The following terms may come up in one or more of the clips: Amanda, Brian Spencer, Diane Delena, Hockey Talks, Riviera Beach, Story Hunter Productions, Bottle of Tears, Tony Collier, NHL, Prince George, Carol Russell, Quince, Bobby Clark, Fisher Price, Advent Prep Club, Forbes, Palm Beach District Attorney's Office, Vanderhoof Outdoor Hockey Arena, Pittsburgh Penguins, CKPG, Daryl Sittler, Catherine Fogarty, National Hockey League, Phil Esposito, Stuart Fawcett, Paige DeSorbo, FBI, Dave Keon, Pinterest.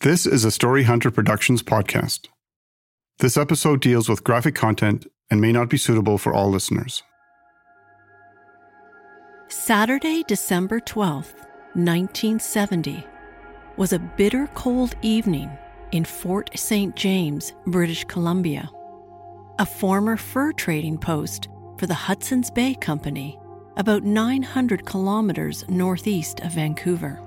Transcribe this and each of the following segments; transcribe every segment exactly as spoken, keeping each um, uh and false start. This is a Story Hunter Productions podcast. This episode deals with graphic content and may not be suitable for all listeners. Saturday, December twelfth, nineteen seventy, was a bitter cold evening in Fort Saint James, British Columbia, a former fur trading post for the Hudson's Bay Company, about nine hundred kilometers northeast of Vancouver.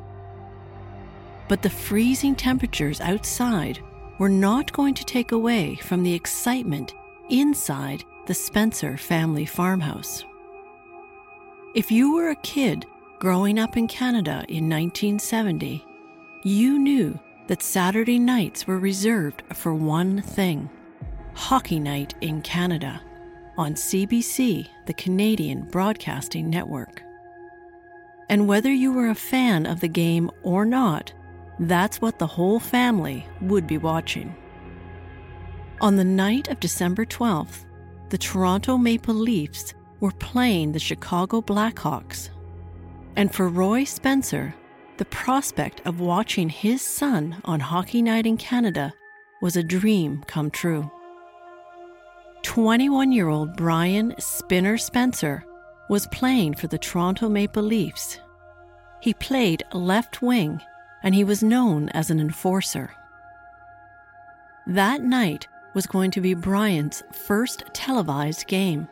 But the freezing temperatures outside were not going to take away from the excitement inside the Spencer family farmhouse. If you were a kid growing up in Canada in nineteen seventy, you knew that Saturday nights were reserved for one thing: Hockey Night in Canada on C B C, the Canadian Broadcasting Network. And whether you were a fan of the game or not, that's what the whole family would be watching. On the night of December twelfth, the Toronto Maple Leafs were playing the Chicago Blackhawks. And for Roy Spencer, the prospect of watching his son on Hockey Night in Canada was a dream come true. twenty-one-year-old Brian "Spinner" Spencer was playing for the Toronto Maple Leafs. He played left wing, and he was known as an enforcer. That night was going to be Brian's first televised game,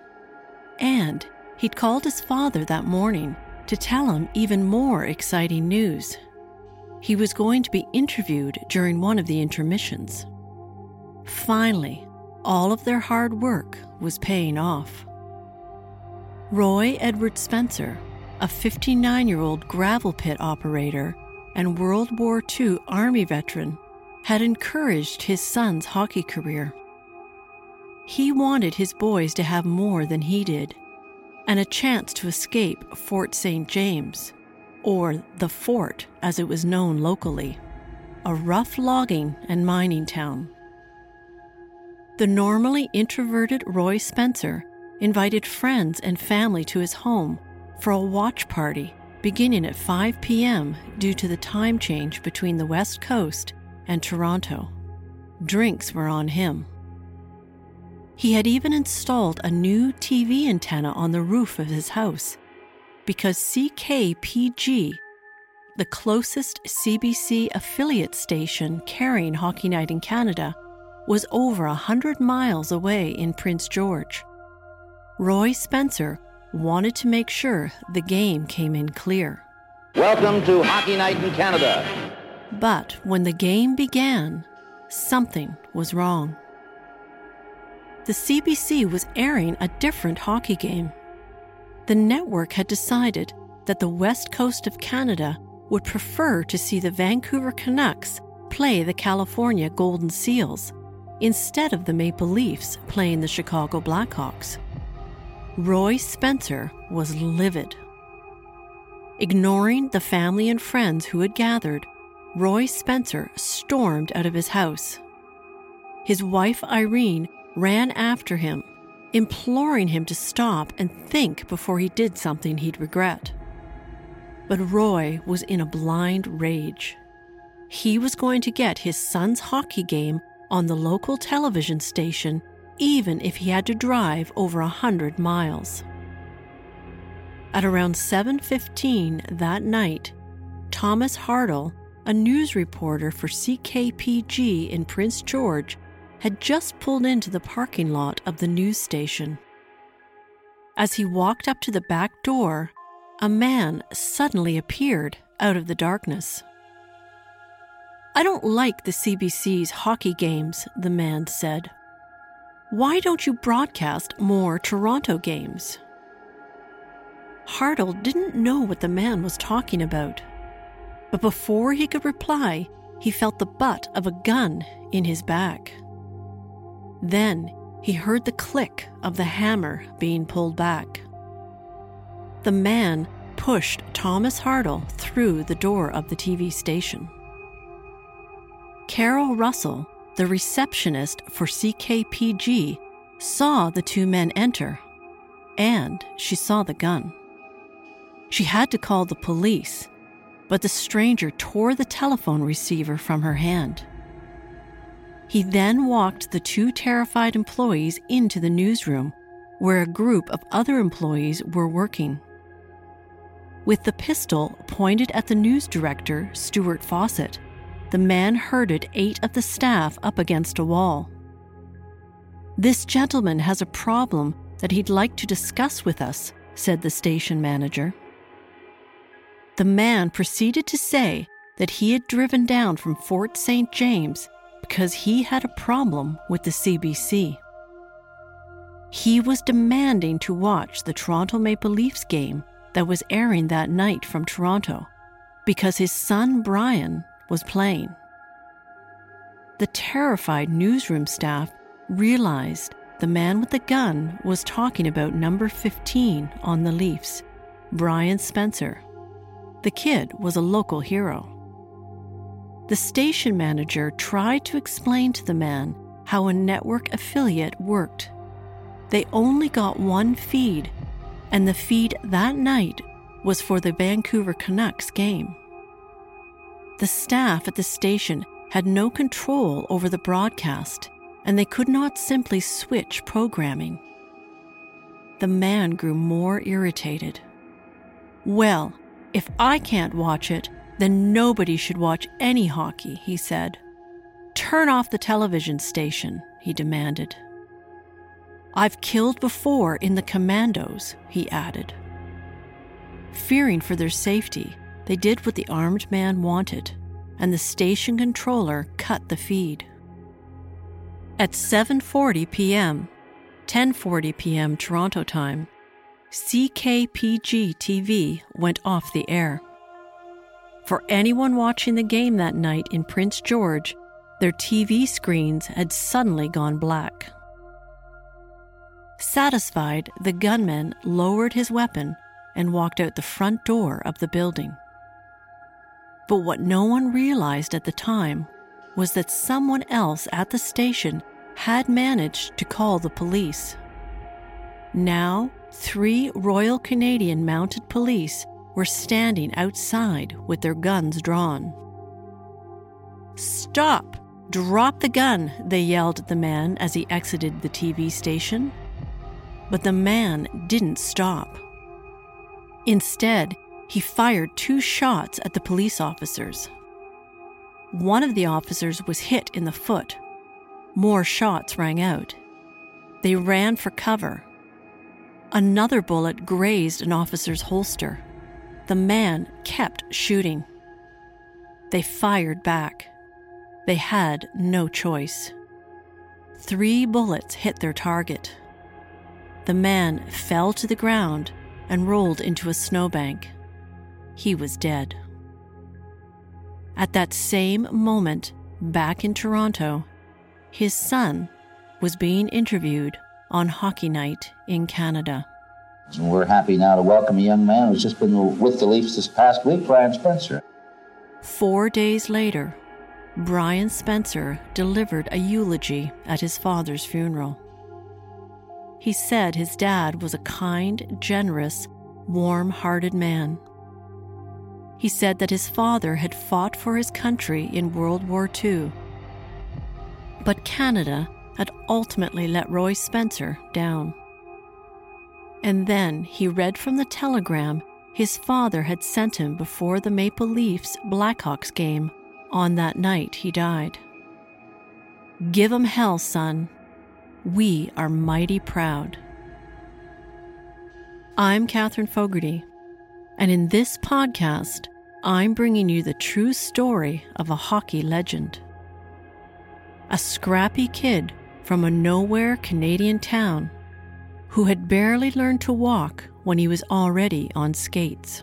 and he'd called his father that morning to tell him even more exciting news. He was going to be interviewed during one of the intermissions. Finally, all of their hard work was paying off. Roy Edward Spencer, a fifty-nine-year-old gravel pit operator and World War Two Army veteran, had encouraged his son's hockey career. He wanted his boys to have more than he did, and a chance to escape Fort Saint James, or the Fort as it was known locally, a rough logging and mining town. The normally introverted Roy Spencer invited friends and family to his home for a watch party beginning at five p.m. due to the time change between the West Coast and Toronto. Drinks were on him. He had even installed a new T V antenna on the roof of his house because C K P G, the closest C B C affiliate station carrying Hockey Night in Canada, was over one hundred miles away in Prince George. Roy Spencer wanted to make sure the game came in clear. Welcome to Hockey Night in Canada. But when the game began, something was wrong. The C B C was airing a different hockey game. The network had decided that the west coast of Canada would prefer to see the Vancouver Canucks play the California Golden Seals instead of the Maple Leafs playing the Chicago Blackhawks. Roy Spencer was livid. Ignoring the family and friends who had gathered, Roy Spencer stormed out of his house. His wife Irene ran after him, imploring him to stop and think before he did something he'd regret. But Roy was in a blind rage. He was going to get his son's hockey game on the local television station, even if he had to drive over a hundred miles. At around seven fifteen that night, Thomas Hartle, a news reporter for C K P G in Prince George, had just pulled into the parking lot of the news station. As he walked up to the back door, a man suddenly appeared out of the darkness. "I don't like the C B C's hockey games," the man said. "Why don't you broadcast more Toronto games?" Hartle didn't know what the man was talking about, but before he could reply, he felt the butt of a gun in his back. Then he heard the click of the hammer being pulled back. The man pushed Thomas Hartle through the door of the T V station. Carol Russell, the receptionist for C K P G, saw the two men enter, and she saw the gun. She had to call the police, but the stranger tore the telephone receiver from her hand. He then walked the two terrified employees into the newsroom, where a group of other employees were working. With the pistol pointed at the news director, Stuart Fawcett, the man herded eight of the staff up against a wall. "This gentleman has a problem that he'd like to discuss with us," said the station manager. The man proceeded to say that he had driven down from Fort Saint James because he had a problem with the C B C. He was demanding to watch the Toronto Maple Leafs game that was airing that night from Toronto because his son Brian was playing. The terrified newsroom staff realized the man with the gun was talking about number fifteen on the Leafs, Brian Spencer. The kid was a local hero. The station manager tried to explain to the man how a network affiliate worked. They only got one feed, and the feed that night was for the Vancouver Canucks game. The staff at the station had no control over the broadcast, and they could not simply switch programming. The man grew more irritated. "Well, if I can't watch it, then nobody should watch any hockey," he said. "Turn off the television station," he demanded. "I've killed before in the commandos," he added. Fearing for their safety, they did what the armed man wanted, and the station controller cut the feed. At seven forty p.m., ten forty p.m. Toronto time, C K P G T V went off the air. For anyone watching the game that night in Prince George, their T V screens had suddenly gone black. Satisfied, the gunman lowered his weapon and walked out the front door of the building. But what no one realized at the time was that someone else at the station had managed to call the police. Now, three Royal Canadian Mounted Police were standing outside with their guns drawn. "Stop! Drop the gun!" they yelled at the man as he exited the T V station. But the man didn't stop. Instead, he fired two shots at the police officers. One of the officers was hit in the foot. More shots rang out. They ran for cover. Another bullet grazed an officer's holster. The man kept shooting. They fired back. They had no choice. Three bullets hit their target. The man fell to the ground and rolled into a snowbank. He was dead. At that same moment, back in Toronto, his son was being interviewed on Hockey Night in Canada. We're happy now to welcome a young man who's just been with the Leafs this past week, Brian Spencer. Four days later, Brian Spencer delivered a eulogy at his father's funeral. He said his dad was a kind, generous, warm-hearted man. He said that his father had fought for his country in World War Two. But Canada had ultimately let Roy Spencer down. And then he read from the telegram his father had sent him before the Maple Leafs Blackhawks game. On that night, he died. Give 'em hell, son. We are mighty proud. I'm Catherine Fogarty, and in this podcast, I'm bringing you the true story of a hockey legend. A scrappy kid from a nowhere Canadian town who had barely learned to walk when he was already on skates.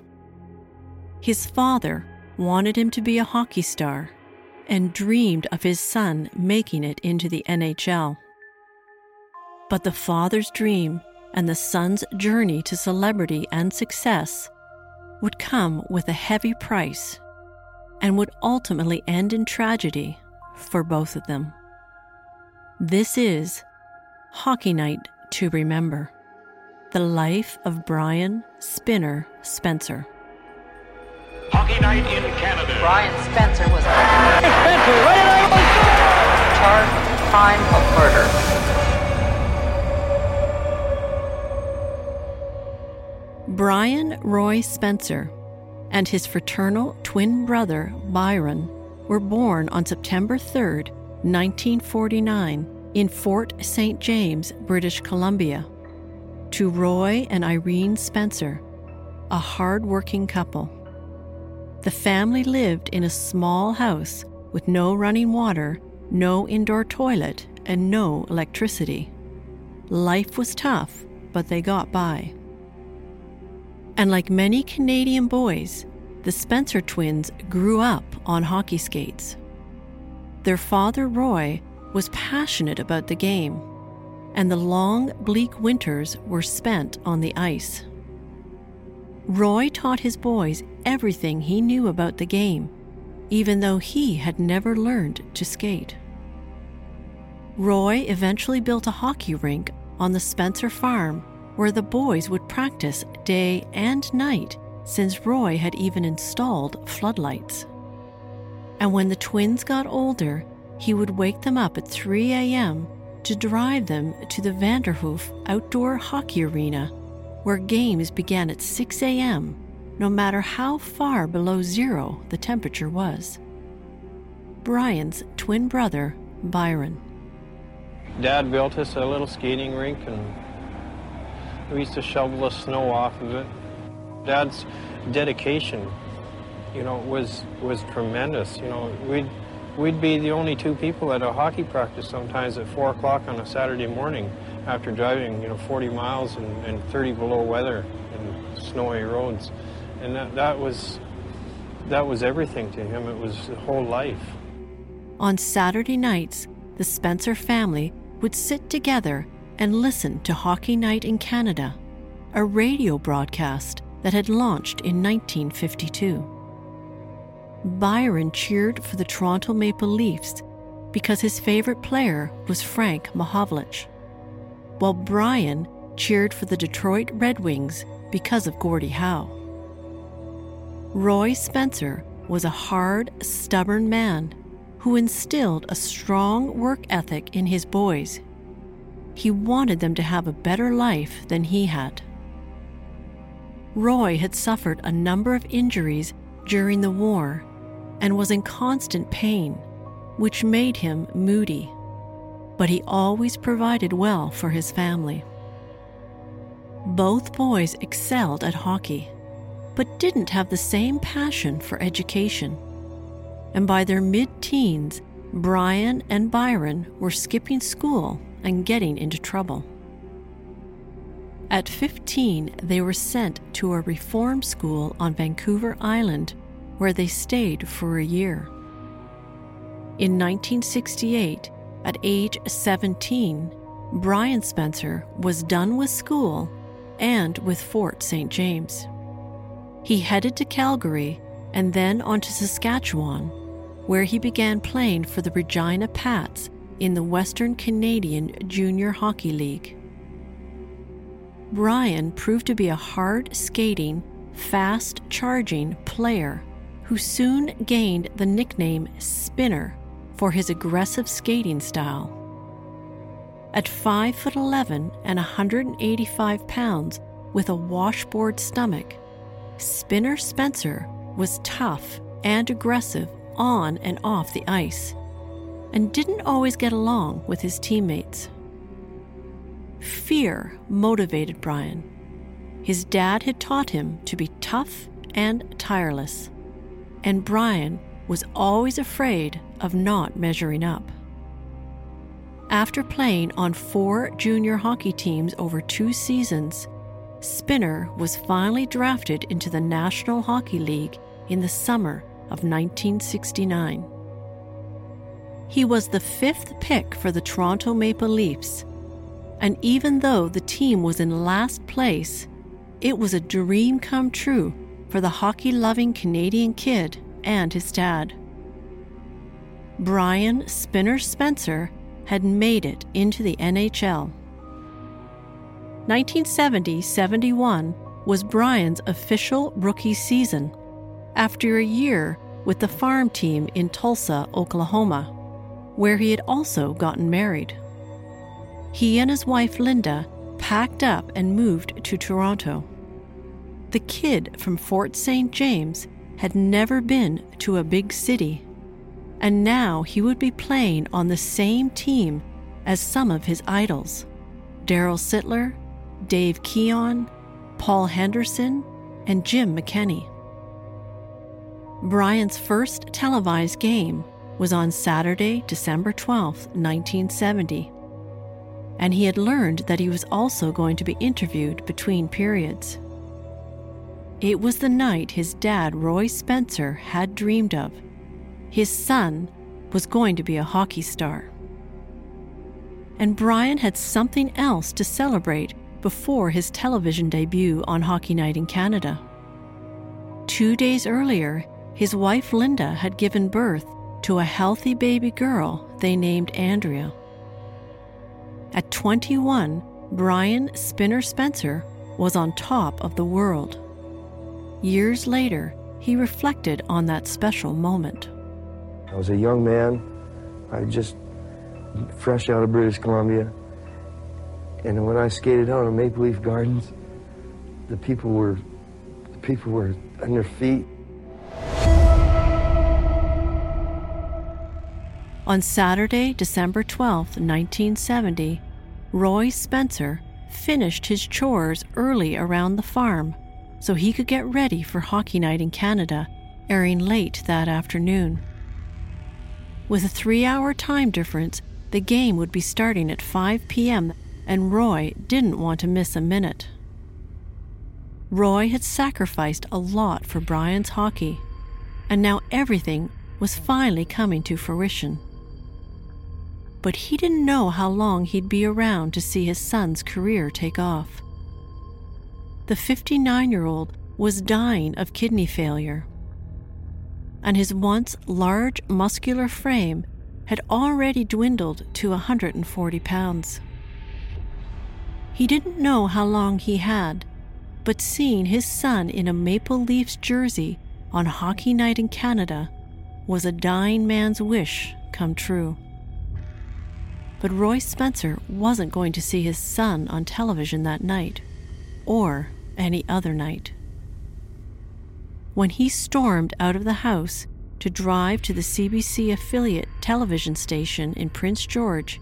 His father wanted him to be a hockey star and dreamed of his son making it into the N H L. But the father's dream and the son's journey to celebrity and success would come with a heavy price and would ultimately end in tragedy for both of them. This is Hockey Night to Remember, the life of Brian Spinner Spencer. Hockey Night in Canada. Brian Spencer was Spencer, right away. Charged with the crime of murder. Brian Roy Spencer and his fraternal twin brother Byron were born on September third, nineteen forty-nine, in Fort Saint James, British Columbia, to Roy and Irene Spencer, a hard-working couple. The family lived in a small house with no running water, no indoor toilet, and no electricity. Life was tough, but they got by. And like many Canadian boys, the Spencer twins grew up on hockey skates. Their father, Roy, was passionate about the game, and the long, bleak winters were spent on the ice. Roy taught his boys everything he knew about the game, even though he had never learned to skate. Roy eventually built a hockey rink on the Spencer farm where the boys would practice day and night since Roy had even installed floodlights. And when the twins got older, he would wake them up at three a.m. to drive them to the Vanderhoof Outdoor Hockey Arena, where games began at six a.m., no matter how far below zero the temperature was. Brian's twin brother, Byron. Dad built us a little skating rink, and we used to shovel the snow off of it. Dad's dedication, you know, was was tremendous. You know, we'd we'd be the only two people at a hockey practice sometimes at four o'clock on a Saturday morning, after driving, you know, forty miles and, and thirty below weather and snowy roads. And that, that was that was everything to him. It was his whole life. On Saturday nights, the Spencer family would sit together and listen to Hockey Night in Canada, a radio broadcast that had launched in nineteen fifty-two. Byron cheered for the Toronto Maple Leafs because his favorite player was Frank Mahovlich, while Brian cheered for the Detroit Red Wings because of Gordie Howe. Roy Spencer was a hard, stubborn man who instilled a strong work ethic in his boys. He wanted them to have a better life than he had. Roy had suffered a number of injuries during the war and was in constant pain, which made him moody, but he always provided well for his family. Both boys excelled at hockey, but didn't have the same passion for education. And by their mid-teens, Brian and Byron were skipping school and getting into trouble. At fifteen, they were sent to a reform school on Vancouver Island, where they stayed for a year. In nineteen sixty-eight, at age seventeen, Brian Spencer was done with school and with Fort Saint James. He headed to Calgary and then on to Saskatchewan, where he began playing for the Regina Pats in the Western Canadian Junior Hockey League. Brian proved to be a hard-skating, fast-charging player who soon gained the nickname Spinner for his aggressive skating style. At five foot eleven and one hundred eighty-five pounds with a washboard stomach, Spinner Spencer was tough and aggressive on and off the ice, and didn't always get along with his teammates. Fear motivated Brian. His dad had taught him to be tough and tireless, and Brian was always afraid of not measuring up. After playing on four junior hockey teams over two seasons, Spinner was finally drafted into the National Hockey League in the summer of nineteen sixty-nine. He was the fifth pick for the Toronto Maple Leafs, and even though the team was in last place, it was a dream come true for the hockey-loving Canadian kid and his dad. Brian Spinner Spencer had made it into the N H L. nineteen seventy seventy-one was Brian's official rookie season, after a year with the farm team in Tulsa, Oklahoma, where he had also gotten married. He and his wife Linda packed up and moved to Toronto. The kid from Fort Saint James had never been to a big city, and now he would be playing on the same team as some of his idols, Daryl Sittler, Dave Keon, Paul Henderson, and Jim McKenney. Brian's first televised game was on Saturday, December twelfth, nineteen seventy, and he had learned that he was also going to be interviewed between periods. It was the night his dad, Roy Spencer, had dreamed of. His son was going to be a hockey star. And Brian had something else to celebrate before his television debut on Hockey Night in Canada. Two days earlier, his wife Linda had given birth to a healthy baby girl they named Andrea. At twenty-one, Brian Spinner Spencer was on top of the world. Years later, he reflected on that special moment. I was a young man. I was just fresh out of British Columbia. And when I skated out on Maple Leaf Gardens, the people were, the people were on their feet. On Saturday, December twelfth, nineteen seventy, Roy Spencer finished his chores early around the farm so he could get ready for Hockey Night in Canada, airing late that afternoon. With a three-hour time difference, the game would be starting at five p.m., and Roy didn't want to miss a minute. Roy had sacrificed a lot for Brian's hockey, and now everything was finally coming to fruition. But he didn't know how long he'd be around to see his son's career take off. The fifty-nine-year-old was dying of kidney failure, and his once large muscular frame had already dwindled to one hundred forty pounds. He didn't know how long he had, but seeing his son in a Maple Leafs jersey on Hockey Night in Canada was a dying man's wish come true. But Roy Spencer wasn't going to see his son on television that night, or any other night. When he stormed out of the house to drive to the C B C affiliate television station in Prince George,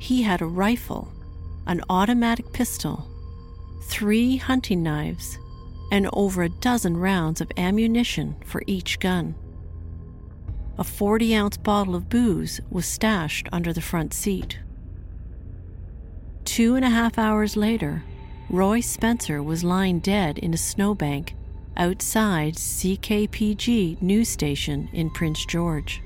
he had a rifle, an automatic pistol, three hunting knives, and over a dozen rounds of ammunition for each gun. A forty-ounce bottle of booze was stashed under the front seat. Two and a half hours later, Roy Spencer was lying dead in a snowbank outside C K P G news station in Prince George.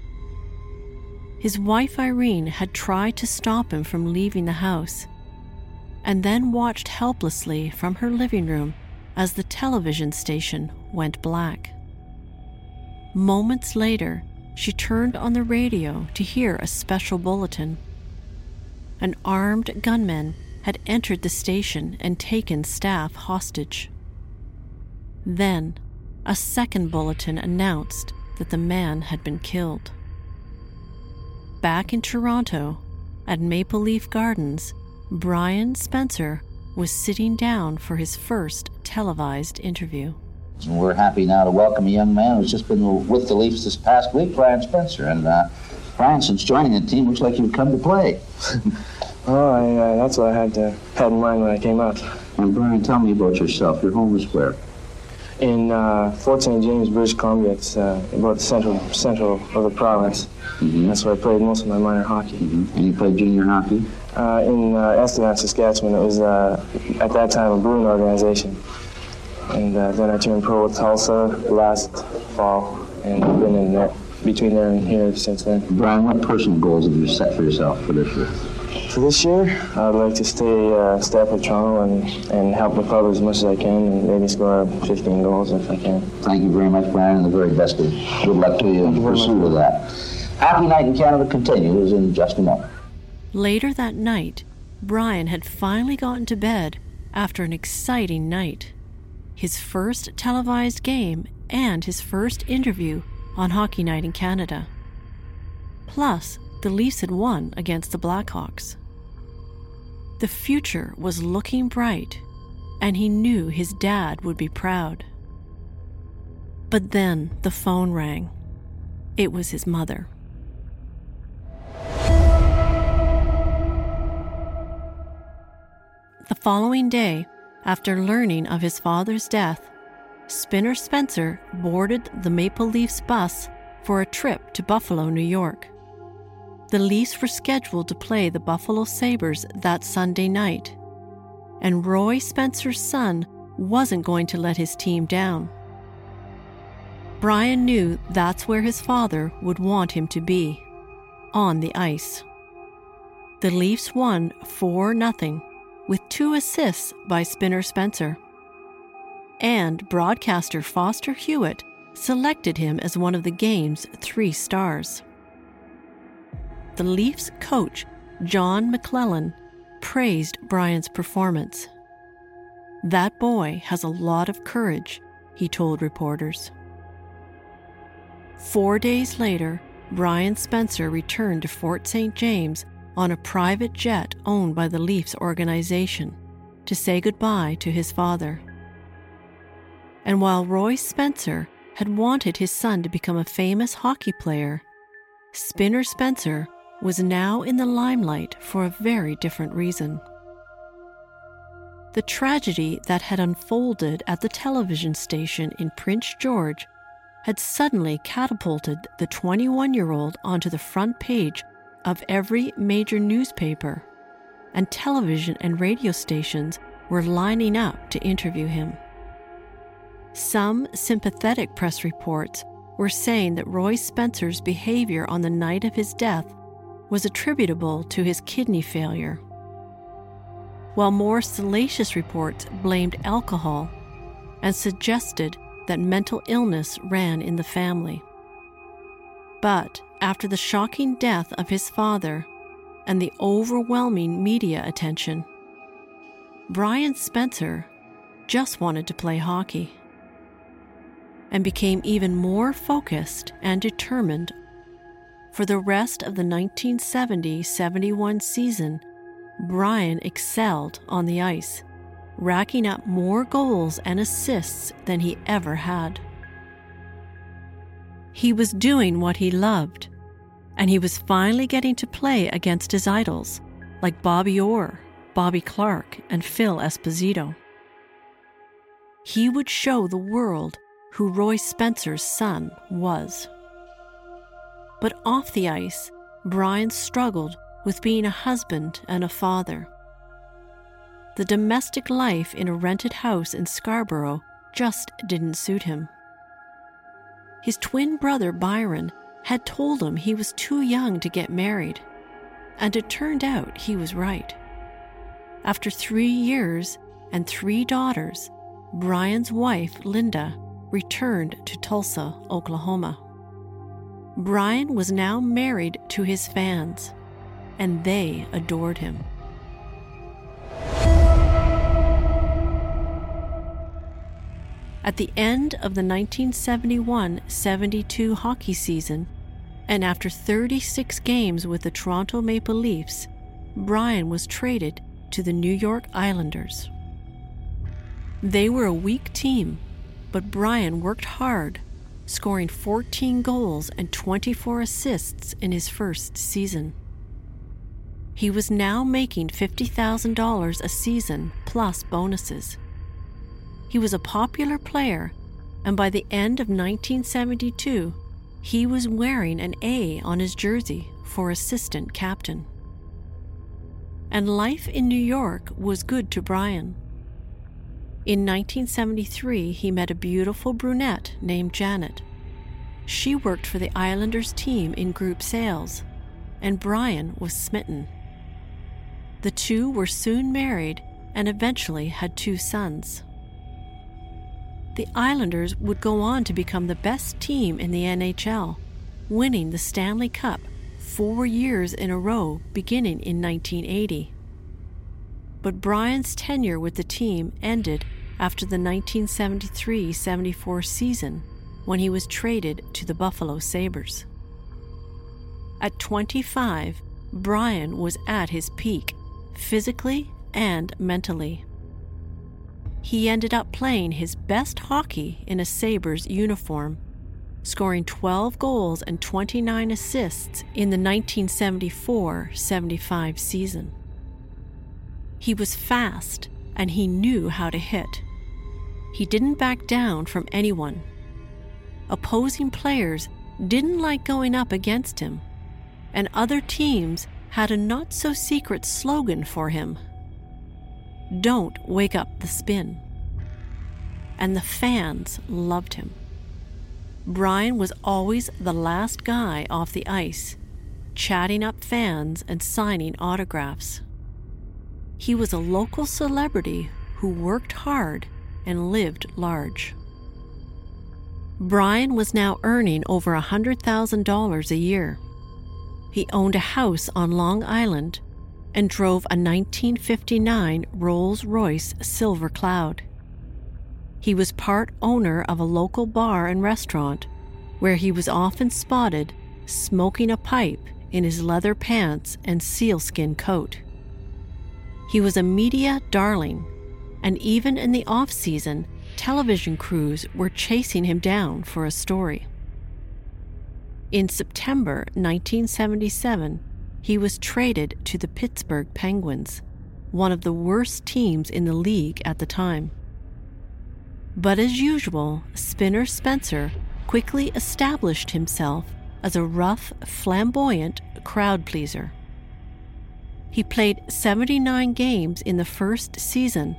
His wife Irene had tried to stop him from leaving the house, and then watched helplessly from her living room as the television station went black. Moments later, she turned on the radio to hear a special bulletin. An armed gunman had entered the station and taken staff hostage. Then, a second bulletin announced that the man had been killed. Back in Toronto, at Maple Leaf Gardens, Brian Spencer was sitting down for his first televised interview. And we're happy now to welcome a young man who's just been with the Leafs this past week, Brian Spencer. And uh, Brian, since joining the team, looks like you've come to play. Oh, I, uh, that's what I had to have in mind when I came out. And Brian, tell me about yourself. Your home is where? In uh, Fort Saint James, British Columbia. It's uh, about the central central of the province. Mm-hmm. That's where I played most of my minor hockey. Mm-hmm. And you played junior hockey? Uh, in uh, Esteghlon, Saskatchewan. It was, uh, at that time, a Bruin organization. And uh, then I turned pro with Tulsa last fall, and I've been in there, between there and here since then. Brian, what personal goals have you set for yourself for this year? For this year, I'd like to stay uh, stay up with Toronto and, and help the club as much as I can, and maybe score fifteen goals if I can. Thank you very much, Brian, and the very best of good luck to you in pursuit of that. Happy Night in Canada continues in just a moment. Later that night, Brian had finally gotten to bed after an exciting night. His first televised game and his first interview on Hockey Night in Canada. Plus, the Leafs had won against the Blackhawks. The future was looking bright, and he knew his dad would be proud. But then the phone rang. It was his mother. The following day, after learning of his father's death, Spinner Spencer boarded the Maple Leafs bus for a trip to Buffalo, New York. The Leafs were scheduled to play the Buffalo Sabres that Sunday night, and Roy Spencer's son wasn't going to let his team down. Brian knew that's where his father would want him to be, on the ice. The Leafs won four nothing. With two assists by Spinner Spencer. And broadcaster Foster Hewitt selected him as one of the game's three stars. The Leafs coach, John McLellan, praised Brian's performance. "That boy has a lot of courage," he told reporters. Four days later, Brian Spencer returned to Fort Saint James on a private jet owned by the Leafs organization to say goodbye to his father. And while Roy Spencer had wanted his son to become a famous hockey player, Spinner Spencer was now in the limelight for a very different reason. The tragedy that had unfolded at the television station in Prince George had suddenly catapulted the twenty-one-year-old onto the front page of every major newspaper, and television and radio stations were lining up to interview him. Some sympathetic press reports were saying that Roy Spencer's behavior on the night of his death was attributable to his kidney failure, while more salacious reports blamed alcohol and suggested that mental illness ran in the family. But after the shocking death of his father and the overwhelming media attention, Brian Spencer just wanted to play hockey and became even more focused and determined. For the rest of the nineteen seventy seventy-one season, Brian excelled on the ice, racking up more goals and assists than he ever had. He was doing what he loved, and he was finally getting to play against his idols, like Bobby Orr, Bobby Clark, and Phil Esposito. He would show the world who Roy Spencer's son was. But off the ice, Brian struggled with being a husband and a father. The domestic life in a rented house in Scarborough just didn't suit him. His twin brother, Byron, had told him he was too young to get married, and it turned out he was right. After three years and three daughters, Brian's wife, Linda, returned to Tulsa, Oklahoma. Brian was now married to his fans, and they adored him. At the end of the nineteen seventy-one seventy-two hockey season, and after thirty-six games with the Toronto Maple Leafs, Brian was traded to the New York Islanders. They were a weak team, but Brian worked hard, scoring fourteen goals and twenty-four assists in his first season. He was now making fifty thousand dollars a season plus bonuses. He was a popular player, and by the end of nineteen seventy-two, he was wearing an A on his jersey for assistant captain. And life in New York was good to Brian. In nineteen seventy-three, he met a beautiful brunette named Janet. She worked for the Islanders team in group sales, and Brian was smitten. The two were soon married and eventually had two sons. The Islanders would go on to become the best team in the N H L, winning the Stanley Cup four years in a row beginning in nineteen eighty. But Brian's tenure with the team ended after the nineteen seventy-three seventy-four season, when he was traded to the Buffalo Sabres. At twenty-five, Brian was at his peak, physically and mentally. He ended up playing his best hockey in a Sabres uniform, scoring twelve goals and twenty-nine assists in the nineteen seventy-four seventy-five season. He was fast, and he knew how to hit. He didn't back down from anyone. Opposing players didn't like going up against him, and other teams had a not-so-secret slogan for him: "Don't wake up the spin." And the fans loved him. Brian was always the last guy off the ice, chatting up fans and signing autographs. He was a local celebrity who worked hard and lived large. Brian was now earning over one hundred thousand dollars a year. He owned a house on Long Island and drove a nineteen fifty-nine Rolls-Royce Silver Cloud. He was part owner of a local bar and restaurant, where he was often spotted smoking a pipe in his leather pants and sealskin coat. He was a media darling, and even in the off-season, television crews were chasing him down for a story. In September nineteen seventy-seven, he was traded to the Pittsburgh Penguins, one of the worst teams in the league at the time. But as usual, Spinner Spencer quickly established himself as a rough, flamboyant crowd-pleaser. He played seventy-nine games in the first season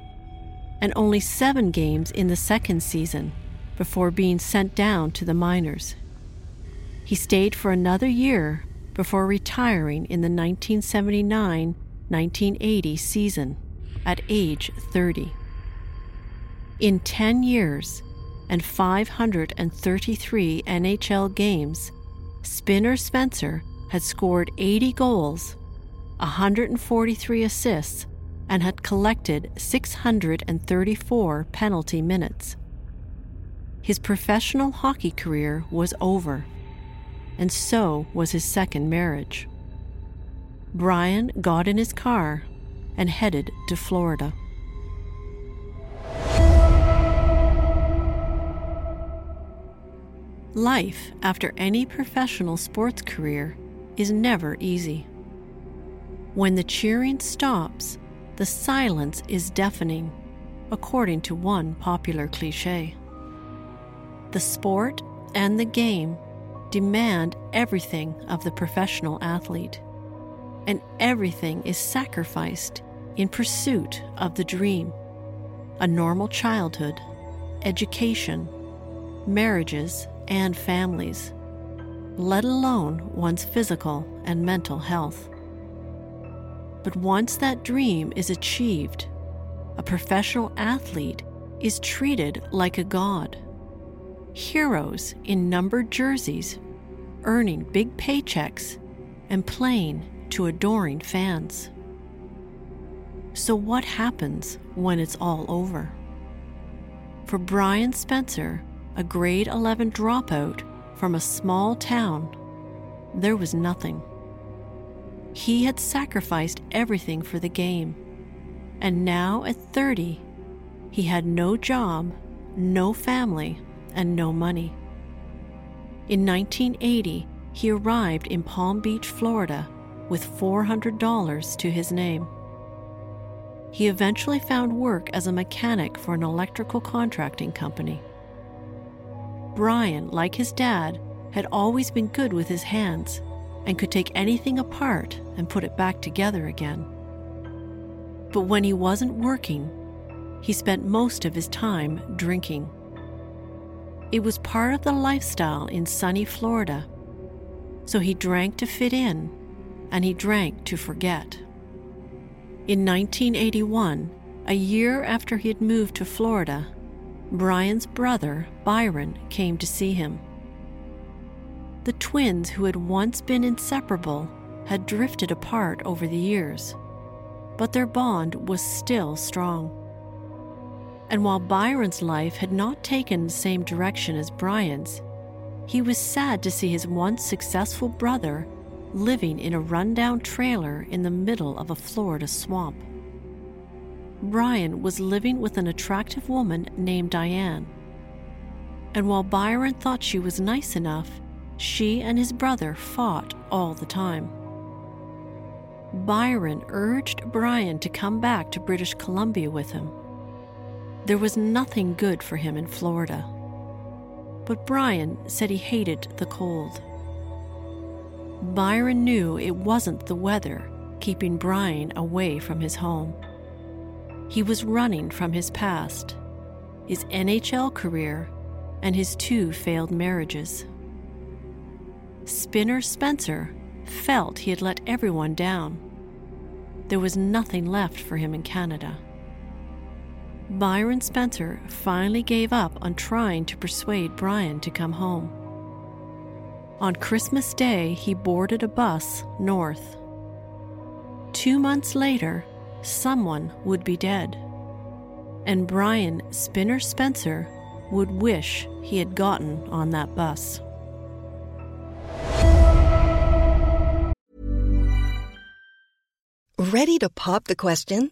and only seven games in the second season before being sent down to the minors. He stayed for another year before retiring in the nineteen seventy-nine nineteen eighty season at age thirty. In ten years and five hundred thirty-three N H L games, Spinner Spencer had scored eighty goals, one hundred forty-three assists, and had collected six hundred thirty-four penalty minutes. His professional hockey career was over, and so was his second marriage. Brian got in his car and headed to Florida. Life after any professional sports career is never easy. When the cheering stops, the silence is deafening, according to one popular cliché. The sport and the game demand everything of the professional athlete, and everything is sacrificed in pursuit of the dream: a normal childhood, education, marriages, and families, let alone one's physical and mental health. But once that dream is achieved, a professional athlete is treated like a god. Heroes in numbered jerseys, earning big paychecks and playing to adoring fans. So what happens when it's all over? For Brian Spencer, a grade eleven dropout from a small town, there was nothing. He had sacrificed everything for the game, and now at thirty, he had no job no family, and no money. In nineteen eighty, he arrived in Palm Beach, Florida, with four hundred dollars to his name. He eventually found work as a mechanic for an electrical contracting company. Brian, like his dad, had always been good with his hands and could take anything apart and put it back together again. But when he wasn't working, he spent most of his time drinking. It was part of the lifestyle in sunny Florida, so he drank to fit in, and he drank to forget. In nineteen eighty-one, a year after he had moved to Florida, Brian's brother, Byron, came to see him. The twins, who had once been inseparable, had drifted apart over the years, but their bond was still strong. And while Byron's life had not taken the same direction as Brian's, he was sad to see his once successful brother living in a rundown trailer in the middle of a Florida swamp. Brian was living with an attractive woman named Diane, and while Byron thought she was nice enough, she and his brother fought all the time. Byron urged Brian to come back to British Columbia with him. There was nothing good for him in Florida, but Brian said he hated the cold. Byron knew it wasn't the weather keeping Brian away from his home. He was running from his past, his N H L career, and his two failed marriages. Spinner Spencer felt he had let everyone down. There was nothing left for him in Canada. Byron Spencer finally gave up on trying to persuade Brian to come home. On Christmas Day, he boarded a bus north. Two months later, someone would be dead, and Brian Spinner Spencer would wish he had gotten on that bus. Ready to pop the question?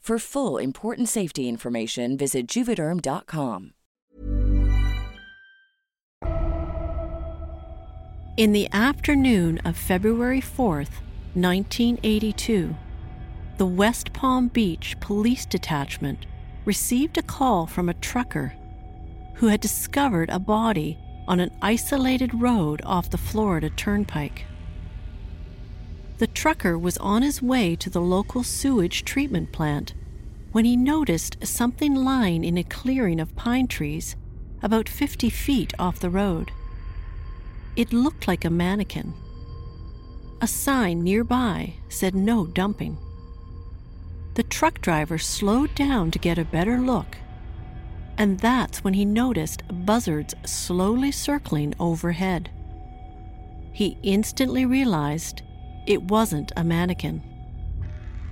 For full important safety information, visit Juvederm dot com. In the afternoon of February fourth, nineteen eighty-two, the West Palm Beach Police Detachment received a call from a trucker who had discovered a body on an isolated road off the Florida Turnpike. The trucker was on his way to the local sewage treatment plant when he noticed something lying in a clearing of pine trees about fifty feet off the road. It looked like a mannequin. A sign nearby said no dumping. The truck driver slowed down to get a better look, and that's when he noticed buzzards slowly circling overhead. He instantly realized it wasn't a mannequin.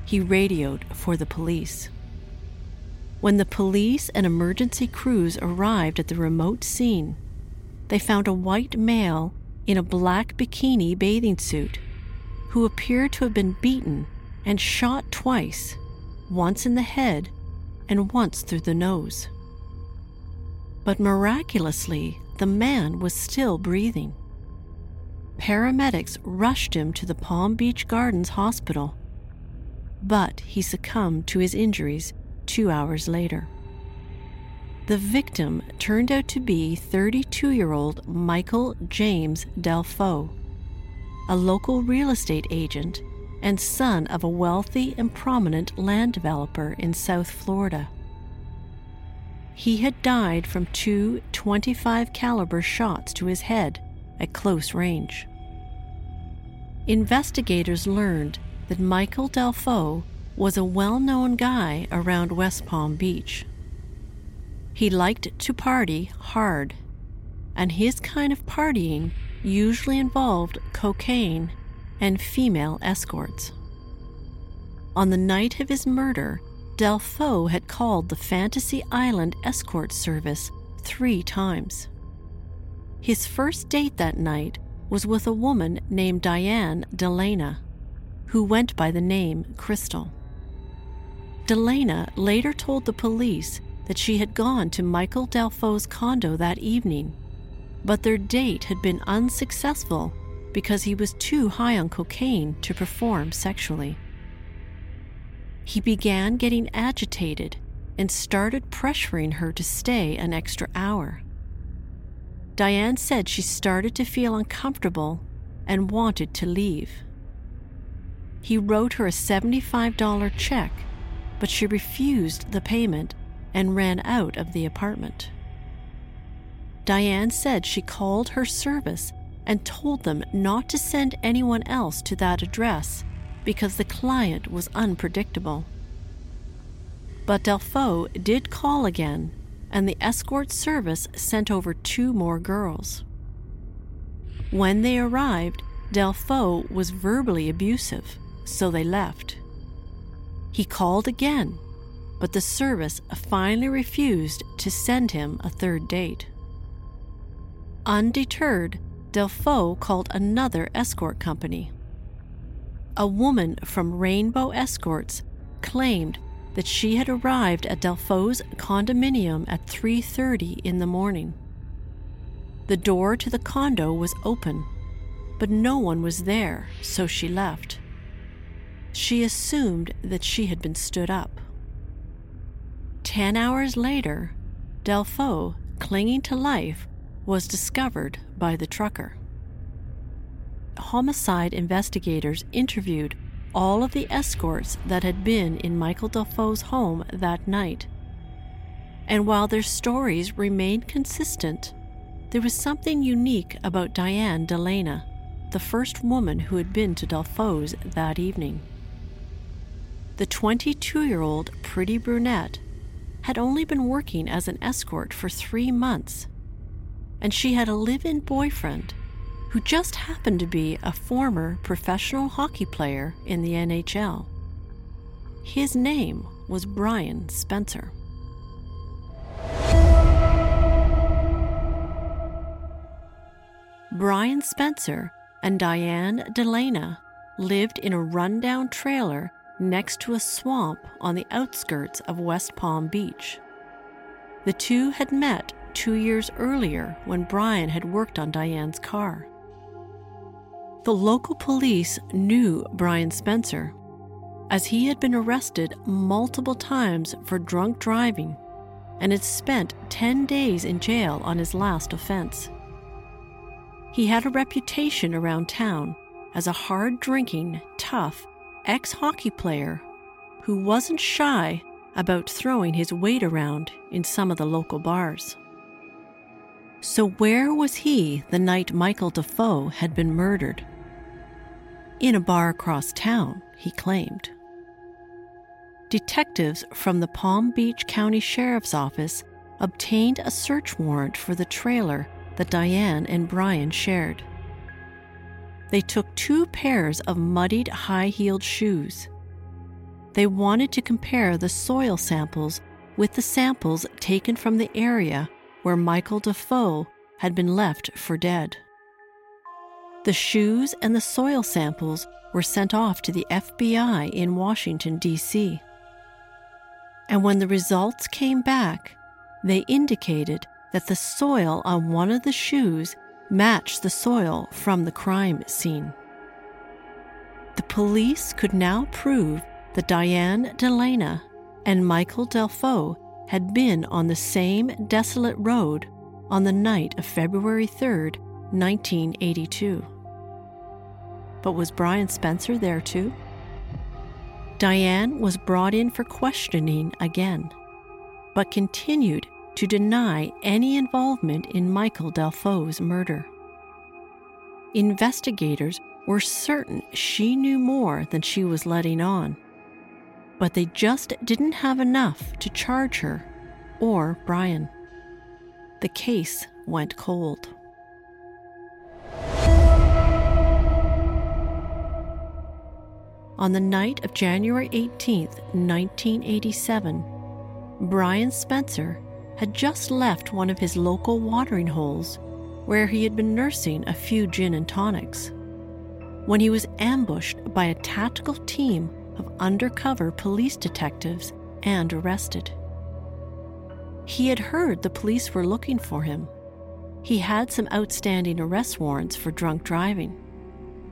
He radioed for the police. When the police and emergency crews arrived at the remote scene, they found a white male in a black bikini bathing suit who appeared to have been beaten and shot twice, once in the head and once through the nose. But miraculously, the man was still breathing. Paramedics rushed him to the Palm Beach Gardens Hospital, but he succumbed to his injuries two hours later. The victim turned out to be thirty-two-year-old Michael James Dalfo, a local real estate agent and son of a wealthy and prominent land developer in South Florida. He had died from two twenty-five caliber shots to his head at close range. Investigators learned that Michael Dalfo was a well-known guy around West Palm Beach. He liked to party hard, and his kind of partying usually involved cocaine and female escorts. On the night of his murder, Dalfo had called the Fantasy Island escort service three times. His first date that night was with a woman named Diane Delena, who went by the name Crystal. Delena later told the police that she had gone to Michael Dalfo's condo that evening, but their date had been unsuccessful because he was too high on cocaine to perform sexually. He began getting agitated and started pressuring her to stay an extra hour. Diane said she started to feel uncomfortable and wanted to leave. He wrote her a seventy-five dollars check, but she refused the payment and ran out of the apartment. Diane said she called her service and told them not to send anyone else to that address because the client was unpredictable. But Dalfo did call again, and the escort service sent over two more girls. When they arrived, Dalfo was verbally abusive, so they left. He called again, but the service finally refused to send him a third date. Undeterred, Dalfo called another escort company. A woman from Rainbow Escorts claimed that she had arrived at Dalfo's condominium at three thirty in the morning. The door to the condo was open, but no one was there, so she left. She assumed that she had been stood up. Ten hours later, Dalfo, clinging to life, was discovered by the trucker. Homicide investigators interviewed all of the escorts that had been in Michael Dalfo's home that night. And while their stories remained consistent, there was something unique about Diane Delena, the first woman who had been to Dalfo's that evening. The twenty-two-year-old pretty brunette had only been working as an escort for three months, and she had a live-in boyfriend who just happened to be a former professional hockey player in the N H L. His name was Brian Spencer. Brian Spencer and Diane Delena lived in a rundown trailer next to a swamp on the outskirts of West Palm Beach. The two had met two years earlier when Brian had worked on Diane's car. The local police knew Brian Spencer, as he had been arrested multiple times for drunk driving and had spent ten days in jail on his last offense. He had a reputation around town as a hard-drinking, tough ex-hockey player who wasn't shy about throwing his weight around in some of the local bars. So where was he the night Michael Dalfo had been murdered? In a bar across town, he claimed. Detectives from the Palm Beach County Sheriff's Office obtained a search warrant for the trailer that Diane and Brian shared. They took two pairs of muddied high-heeled shoes. They wanted to compare the soil samples with the samples taken from the area where Michael Dalfo had been left for dead. The shoes and the soil samples were sent off to the F B I in Washington, D C. And when the results came back, they indicated that the soil on one of the shoes matched the soil from the crime scene. The police could now prove that Diane Delena and Michael Dalfo had been on the same desolate road on the night of February third, nineteen eighty-two. But was Brian Spencer there too? Diane was brought in for questioning again, but continued to deny any involvement in Michael Dalfo's murder. Investigators were certain she knew more than she was letting on, but they just didn't have enough to charge her or Brian. The case went cold. On the night of January eighteenth, nineteen eighty-seven, Brian Spencer had just left one of his local watering holes where he had been nursing a few gin and tonics when he was ambushed by a tactical team of undercover police detectives and arrested. He had heard the police were looking for him. He had some outstanding arrest warrants for drunk driving,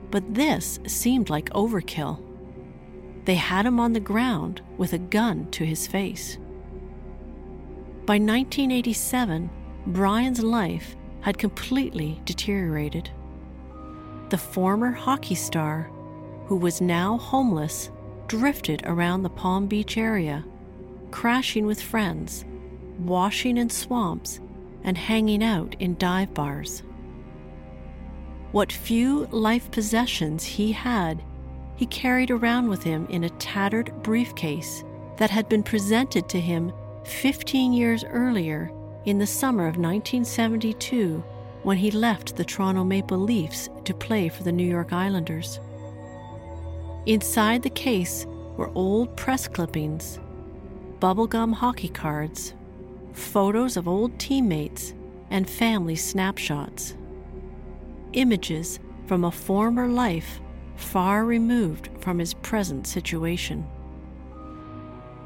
but this seemed like overkill. They had him on the ground with a gun to his face. By nineteen eighty-seven, Brian's life had completely deteriorated. The former hockey star, who was now homeless, drifted around the Palm Beach area, crashing with friends, washing in swamps, and hanging out in dive bars. What few life possessions he had, he carried around with him in a tattered briefcase that had been presented to him fifteen years earlier in the summer of nineteen seventy-two when he left the Toronto Maple Leafs to play for the New York Islanders. Inside the case were old press clippings, bubblegum hockey cards, photos of old teammates, and family snapshots. Images from a former life far removed from his present situation.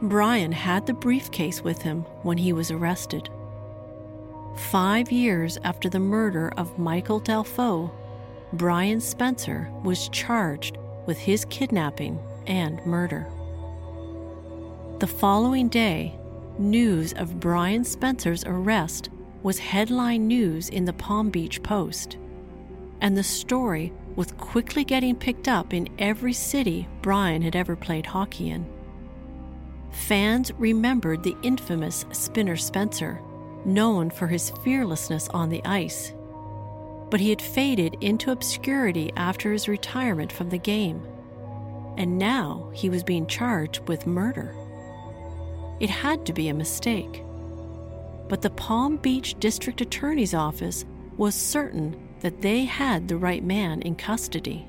Brian had the briefcase with him when he was arrested. Five years after the murder of Michael Dalfo, Brian Spencer was charged with his kidnapping and murder. The following day, news of Brian Spencer's arrest was headline news in the Palm Beach Post, and the story was quickly getting picked up in every city Brian had ever played hockey in. Fans remembered the infamous Spinner Spencer, known for his fearlessness on the ice, but he had faded into obscurity after his retirement from the game, and now he was being charged with murder. It had to be a mistake, but the Palm Beach District Attorney's Office was certain that they had the right man in custody.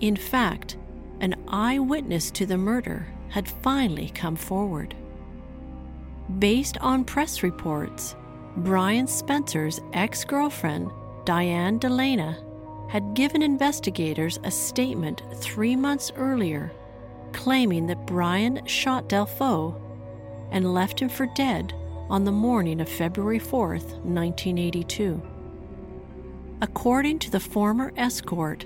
In fact, an eyewitness to the murder had finally come forward. Based on press reports, Brian Spencer's ex-girlfriend, Diane Delena, had given investigators a statement three months earlier claiming that Brian shot Dalfo and left him for dead on the morning of February fourth, nineteen eighty-two. According to the former escort,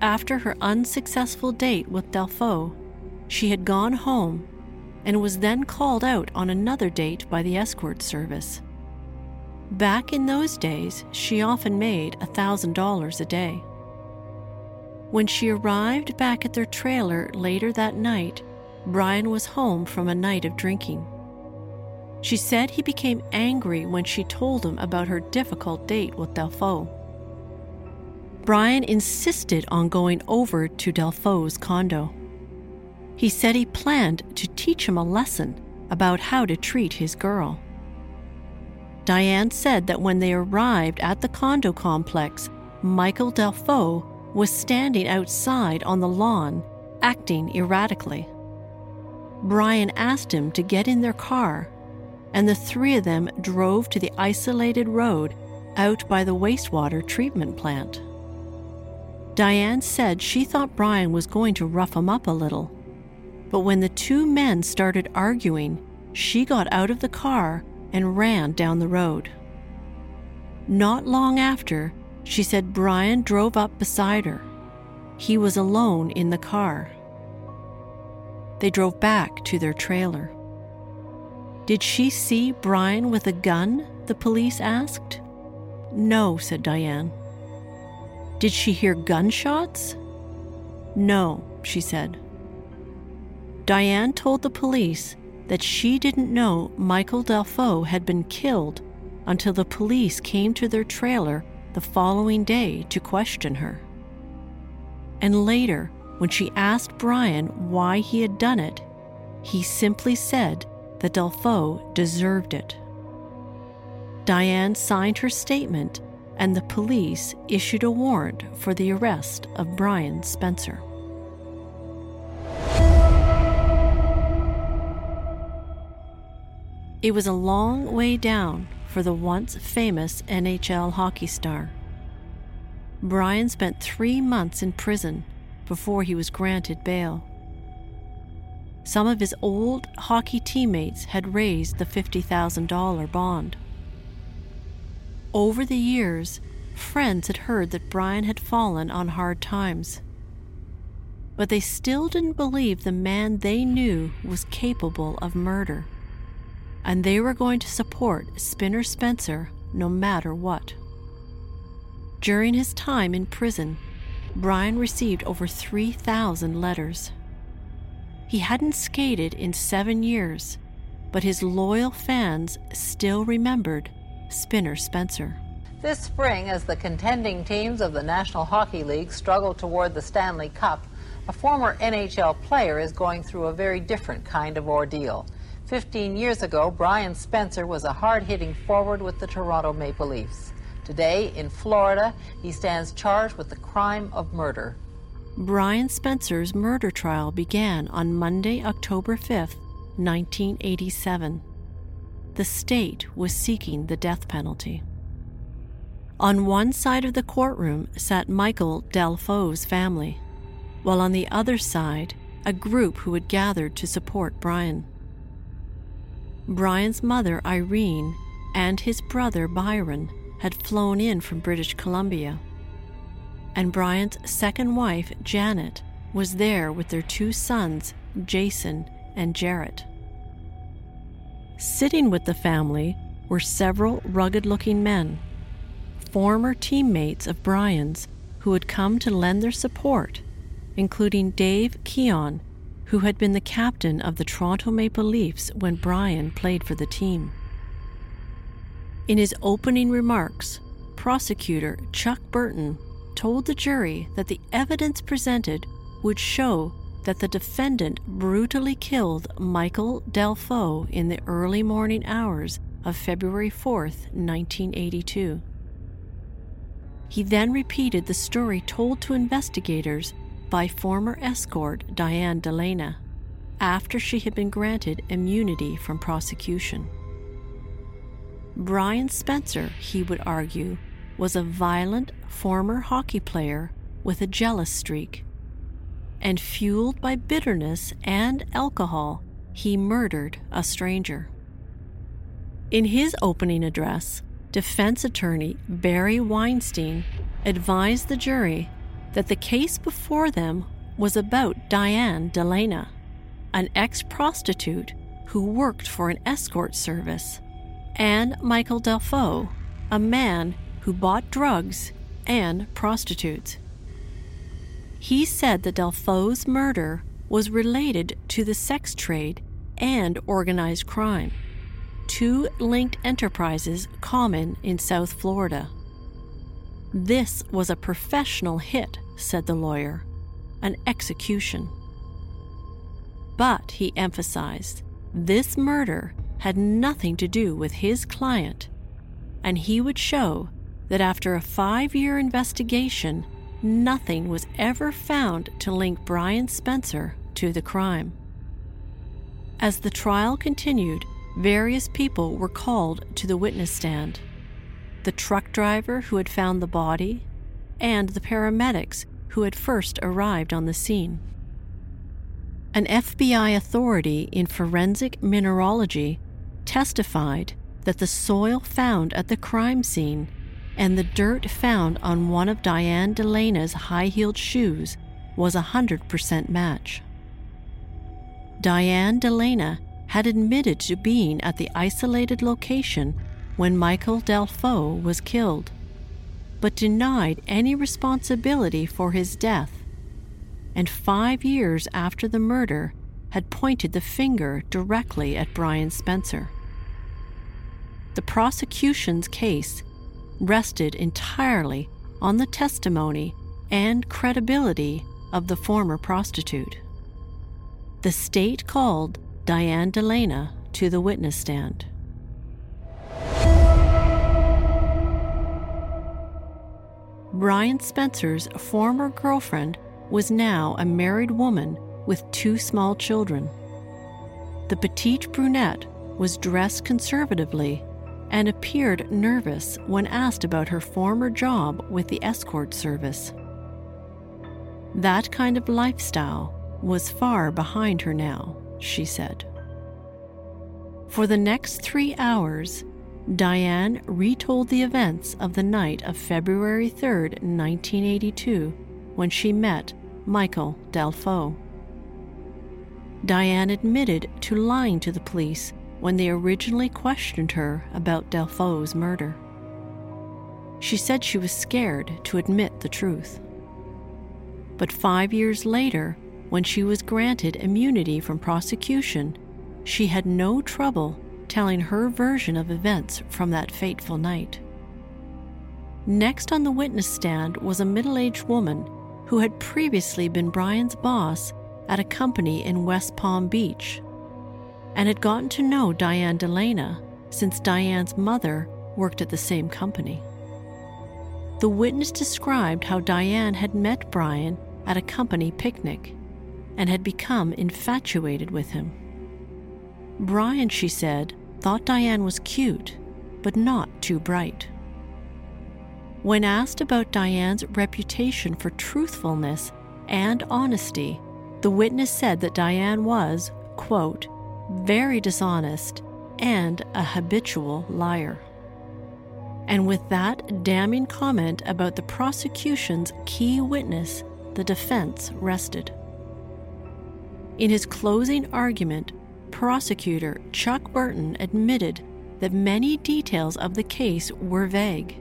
after her unsuccessful date with Dalfo, she had gone home and was then called out on another date by the escort service. Back in those days, she often made one thousand dollars a day. When she arrived back at their trailer later that night, Brian was home from a night of drinking. She said he became angry when she told him about her difficult date with Dalfo. Brian insisted on going over to Dalfo's condo. He said he planned to teach him a lesson about how to treat his girl. Diane said that when they arrived at the condo complex, Michael Dalfo was standing outside on the lawn, acting erratically. Brian asked him to get in their car, and the three of them drove to the isolated road out by the wastewater treatment plant. Diane said she thought Brian was going to rough him up a little, but when the two men started arguing, she got out of the car and ran down the road. Not long after, she said Brian drove up beside her. He was alone in the car. They drove back to their trailer. Did she see Brian with a gun? The police asked. No, said Diane. Did she hear gunshots? No, she said. Diane told the police that she didn't know Michael Dalfo had been killed until the police came to their trailer the following day to question her. And later, when she asked Brian why he had done it, he simply said that Dalfo deserved it. Diane signed her statement, and the police issued a warrant for the arrest of Brian Spencer. It was a long way down for the once famous N H L hockey star. Brian spent three months in prison before he was granted bail. Some of his old hockey teammates had raised the fifty thousand dollars bond. Over the years, friends had heard that Brian had fallen on hard times, but they still didn't believe the man they knew was capable of murder, and they were going to support Spinner Spencer no matter what. During his time in prison, Brian received over three thousand letters. He hadn't skated in seven years, but his loyal fans still remembered Spinner Spencer. This spring, as the contending teams of the National Hockey League struggle toward the Stanley Cup, a former N H L player is going through a very different kind of ordeal. Fifteen years ago, Brian Spencer was a hard-hitting forward with the Toronto Maple Leafs. Today, in Florida, he stands charged with the crime of murder. Brian Spencer's murder trial began on Monday, October fifth, nineteen eighty-seven. The state was seeking the death penalty. On one side of the courtroom sat Michael Dalfo's family, while on the other side, a group who had gathered to support Brian. Brian's mother, Irene, and his brother, Byron, had flown in from British Columbia, and Brian's second wife, Janet, was there with their two sons, Jason and Jarrett. Sitting with the family were several rugged-looking men, former teammates of Brian's who had come to lend their support, including Dave Keon, who had been the captain of the Toronto Maple Leafs when Brian played for the team. In his opening remarks, prosecutor Chuck Burton told the jury that the evidence presented would show that the defendant brutally killed Michael Dalfo in the early morning hours of February fourth, nineteen eighty-two. He then repeated the story told to investigators by former escort Diane Delena after she had been granted immunity from prosecution. Brian Spencer, he would argue, was a violent former hockey player with a jealous streak, and fueled by bitterness and alcohol, he murdered a stranger. In his opening address, defense attorney Barry Weinstein advised the jury that the case before them was about Diane Delena, an ex-prostitute who worked for an escort service, and Michael Dalfo, a man who bought drugs and prostitutes. He said that Dalfo's murder was related to the sex trade and organized crime, two linked enterprises common in South Florida. This was a professional hit, said the lawyer, an execution. But, he emphasized, this murder had nothing to do with his client, and he would show that after a five-year investigation, nothing was ever found to link Brian Spencer to the crime. As the trial continued, various people were called to the witness stand. The truck driver who had found the body, and the paramedics who had first arrived on the scene. An F B I authority in forensic mineralogy testified that the soil found at the crime scene and the dirt found on one of Diane Delena's high-heeled shoes was a one hundred percent match. Diane Delena had admitted to being at the isolated location when Michael Dalfo was killed, but denied any responsibility for his death, and five years after the murder had pointed the finger directly at Brian Spencer. The prosecution's case rested entirely on the testimony and credibility of the former prostitute. The state called Diane Delena to the witness stand. Brian Spencer's former girlfriend was now a married woman with two small children. The petite brunette was dressed conservatively and appeared nervous when asked about her former job with the escort service. That kind of lifestyle was far behind her now, she said. For the next three hours, Diane retold the events of the night of February third, nineteen eighty-two, when she met Michael Dalfo. Diane admitted to lying to the police when they originally questioned her about Dalfo's murder. She said she was scared to admit the truth. But five years later, when she was granted immunity from prosecution, she had no trouble telling her version of events from that fateful night. Next on the witness stand was a middle-aged woman who had previously been Brian's boss at a company in West Palm Beach, and had gotten to know Diane Delena since Diane's mother worked at the same company. The witness described how Diane had met Brian at a company picnic and had become infatuated with him. Brian, she said, thought Diane was cute, but not too bright. When asked about Diane's reputation for truthfulness and honesty, the witness said that Diane was, quote, very dishonest and a habitual liar. And with that damning comment about the prosecution's key witness, the defense rested. In his closing argument, prosecutor Chuck Burton admitted that many details of the case were vague,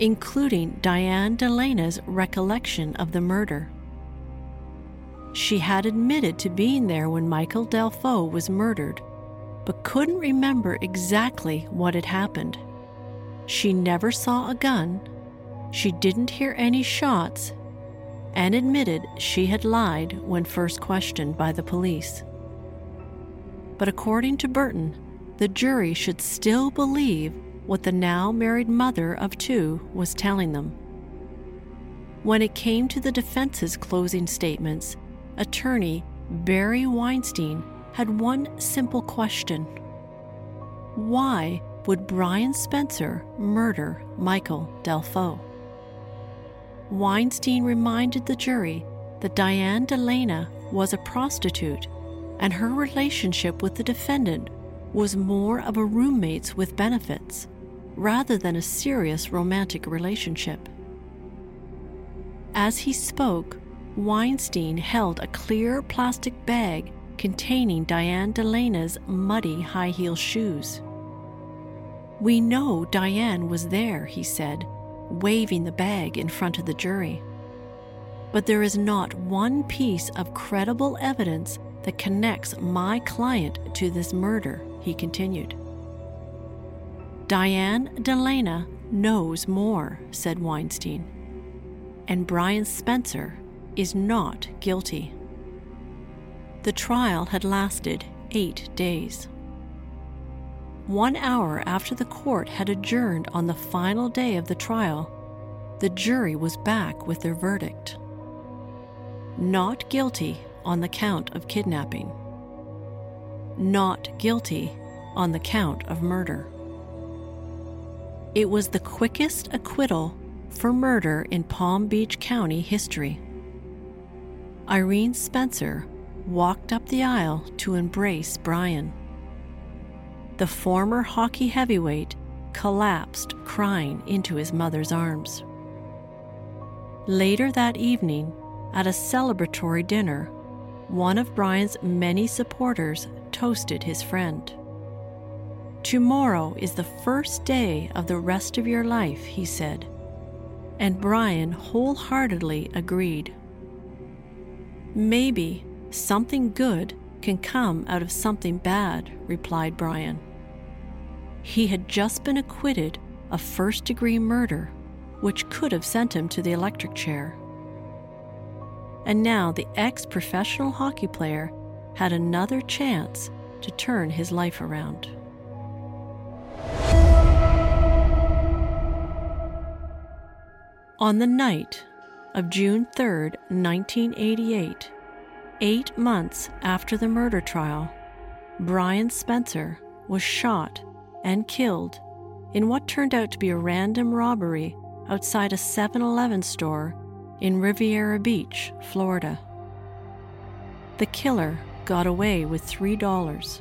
including Diane Delena's recollection of the murder. She had admitted to being there when Michael Dalfo was murdered, but couldn't remember exactly what had happened. She never saw a gun, she didn't hear any shots, and admitted she had lied when first questioned by the police. But according to Burton, the jury should still believe what the now married mother of two was telling them. When it came to the defense's closing statements, attorney Barry Weinstein had one simple question. Why would Brian Spencer murder Michael Dalfo? Weinstein reminded the jury that Diane Delena was a prostitute and her relationship with the defendant was more of a roommate's with benefits rather than a serious romantic relationship. As he spoke, Weinstein held a clear plastic bag containing Diane Delena's muddy high-heel shoes. "We know Diane was there," he said, waving the bag in front of the jury. "But there is not one piece of credible evidence that connects my client to this murder," he continued. "Diane Delena knows more," said Weinstein. "And Brian Spencer is not guilty." The trial had lasted eight days. One hour after the court had adjourned on the final day of the trial, the jury was back with their verdict. Not guilty on the count of kidnapping. Not guilty on the count of murder. It was the quickest acquittal for murder in Palm Beach County history. Irene Spencer walked up the aisle to embrace Brian. The former hockey heavyweight collapsed, crying, into his mother's arms. Later that evening, at a celebratory dinner, one of Brian's many supporters toasted his friend. "Tomorrow is the first day of the rest of your life," he said, and Brian wholeheartedly agreed. "Maybe something good can come out of something bad," replied Brian. He had just been acquitted of first-degree murder, which could have sent him to the electric chair. And now the ex-professional hockey player had another chance to turn his life around. On the night of June third, nineteen eighty-eight, eight months after the murder trial, Brian Spencer was shot and killed in what turned out to be a random robbery outside a seven eleven store in Riviera Beach, Florida. The killer got away with three dollars.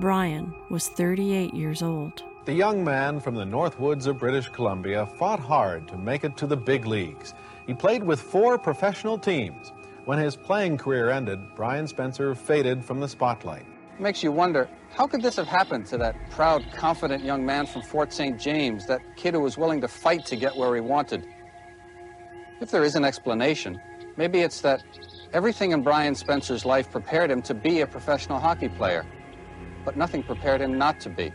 Brian was thirty-eight years old. The young man from the North Woods of British Columbia fought hard to make it to the big leagues. He played with four professional teams. When his playing career ended, Brian Spencer faded from the spotlight. It makes you wonder, how could this have happened to that proud, confident young man from Fort Saint James, that kid who was willing to fight to get where he wanted? If there is an explanation, maybe it's that everything in Brian Spencer's life prepared him to be a professional hockey player, but nothing prepared him not to be.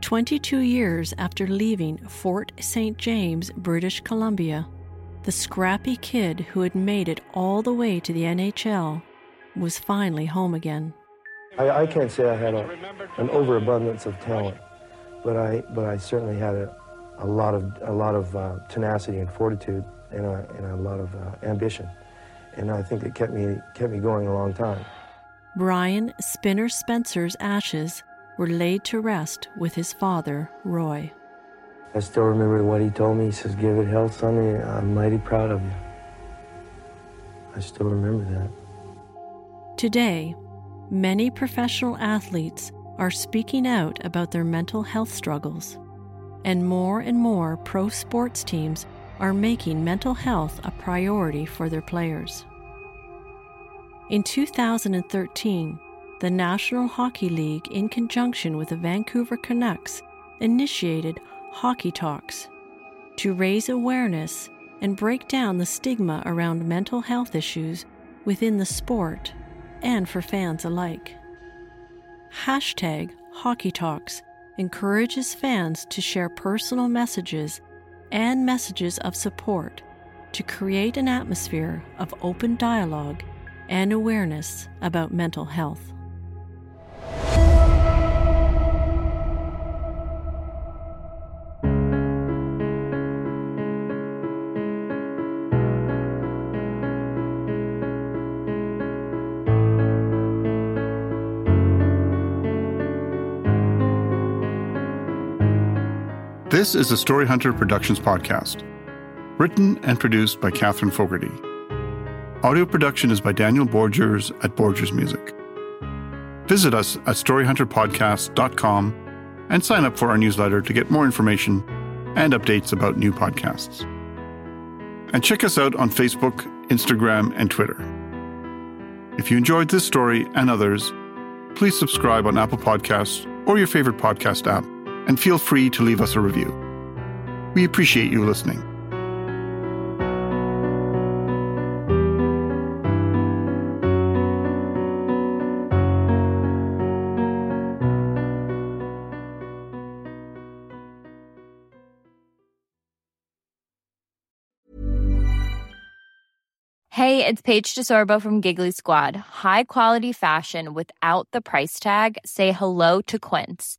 twenty-two years after leaving Fort Saint James, British Columbia, the scrappy kid who had made it all the way to the N H L was finally home again. I, I can't say I had a, an overabundance of talent, but I but I certainly had a, a lot of a lot of uh, tenacity and fortitude. And a, and a lot of uh, ambition, and I think it kept me kept me going a long time. Brian Spinner Spencer's ashes were laid to rest with his father, Roy. I still remember what he told me. He says, "Give it hell, Sonny. I'm mighty proud of you." I still remember that. Today, many professional athletes are speaking out about their mental health struggles, and more and more pro sports teams are making mental health a priority for their players. In two thousand thirteen, the National Hockey League, in conjunction with the Vancouver Canucks, initiated Hockey Talks to raise awareness and break down the stigma around mental health issues within the sport and for fans alike. Hashtag Hockey Talks encourages fans to share personal messages and messages of support to create an atmosphere of open dialogue and awareness about mental health. This is a Story Hunter Productions podcast, written and produced by Catherine Fogarty. Audio production is by Daniel Borgers at Borgers Music. Visit us at story hunter podcast dot com and sign up for our newsletter to get more information and updates about new podcasts. And check us out on Facebook, Instagram, and Twitter. If you enjoyed this story and others, please subscribe on Apple Podcasts or your favorite podcast app, and feel free to leave us a review. We appreciate you listening. Hey, it's Paige DeSorbo from Giggly Squad. High quality fashion without the price tag. Say hello to Quince.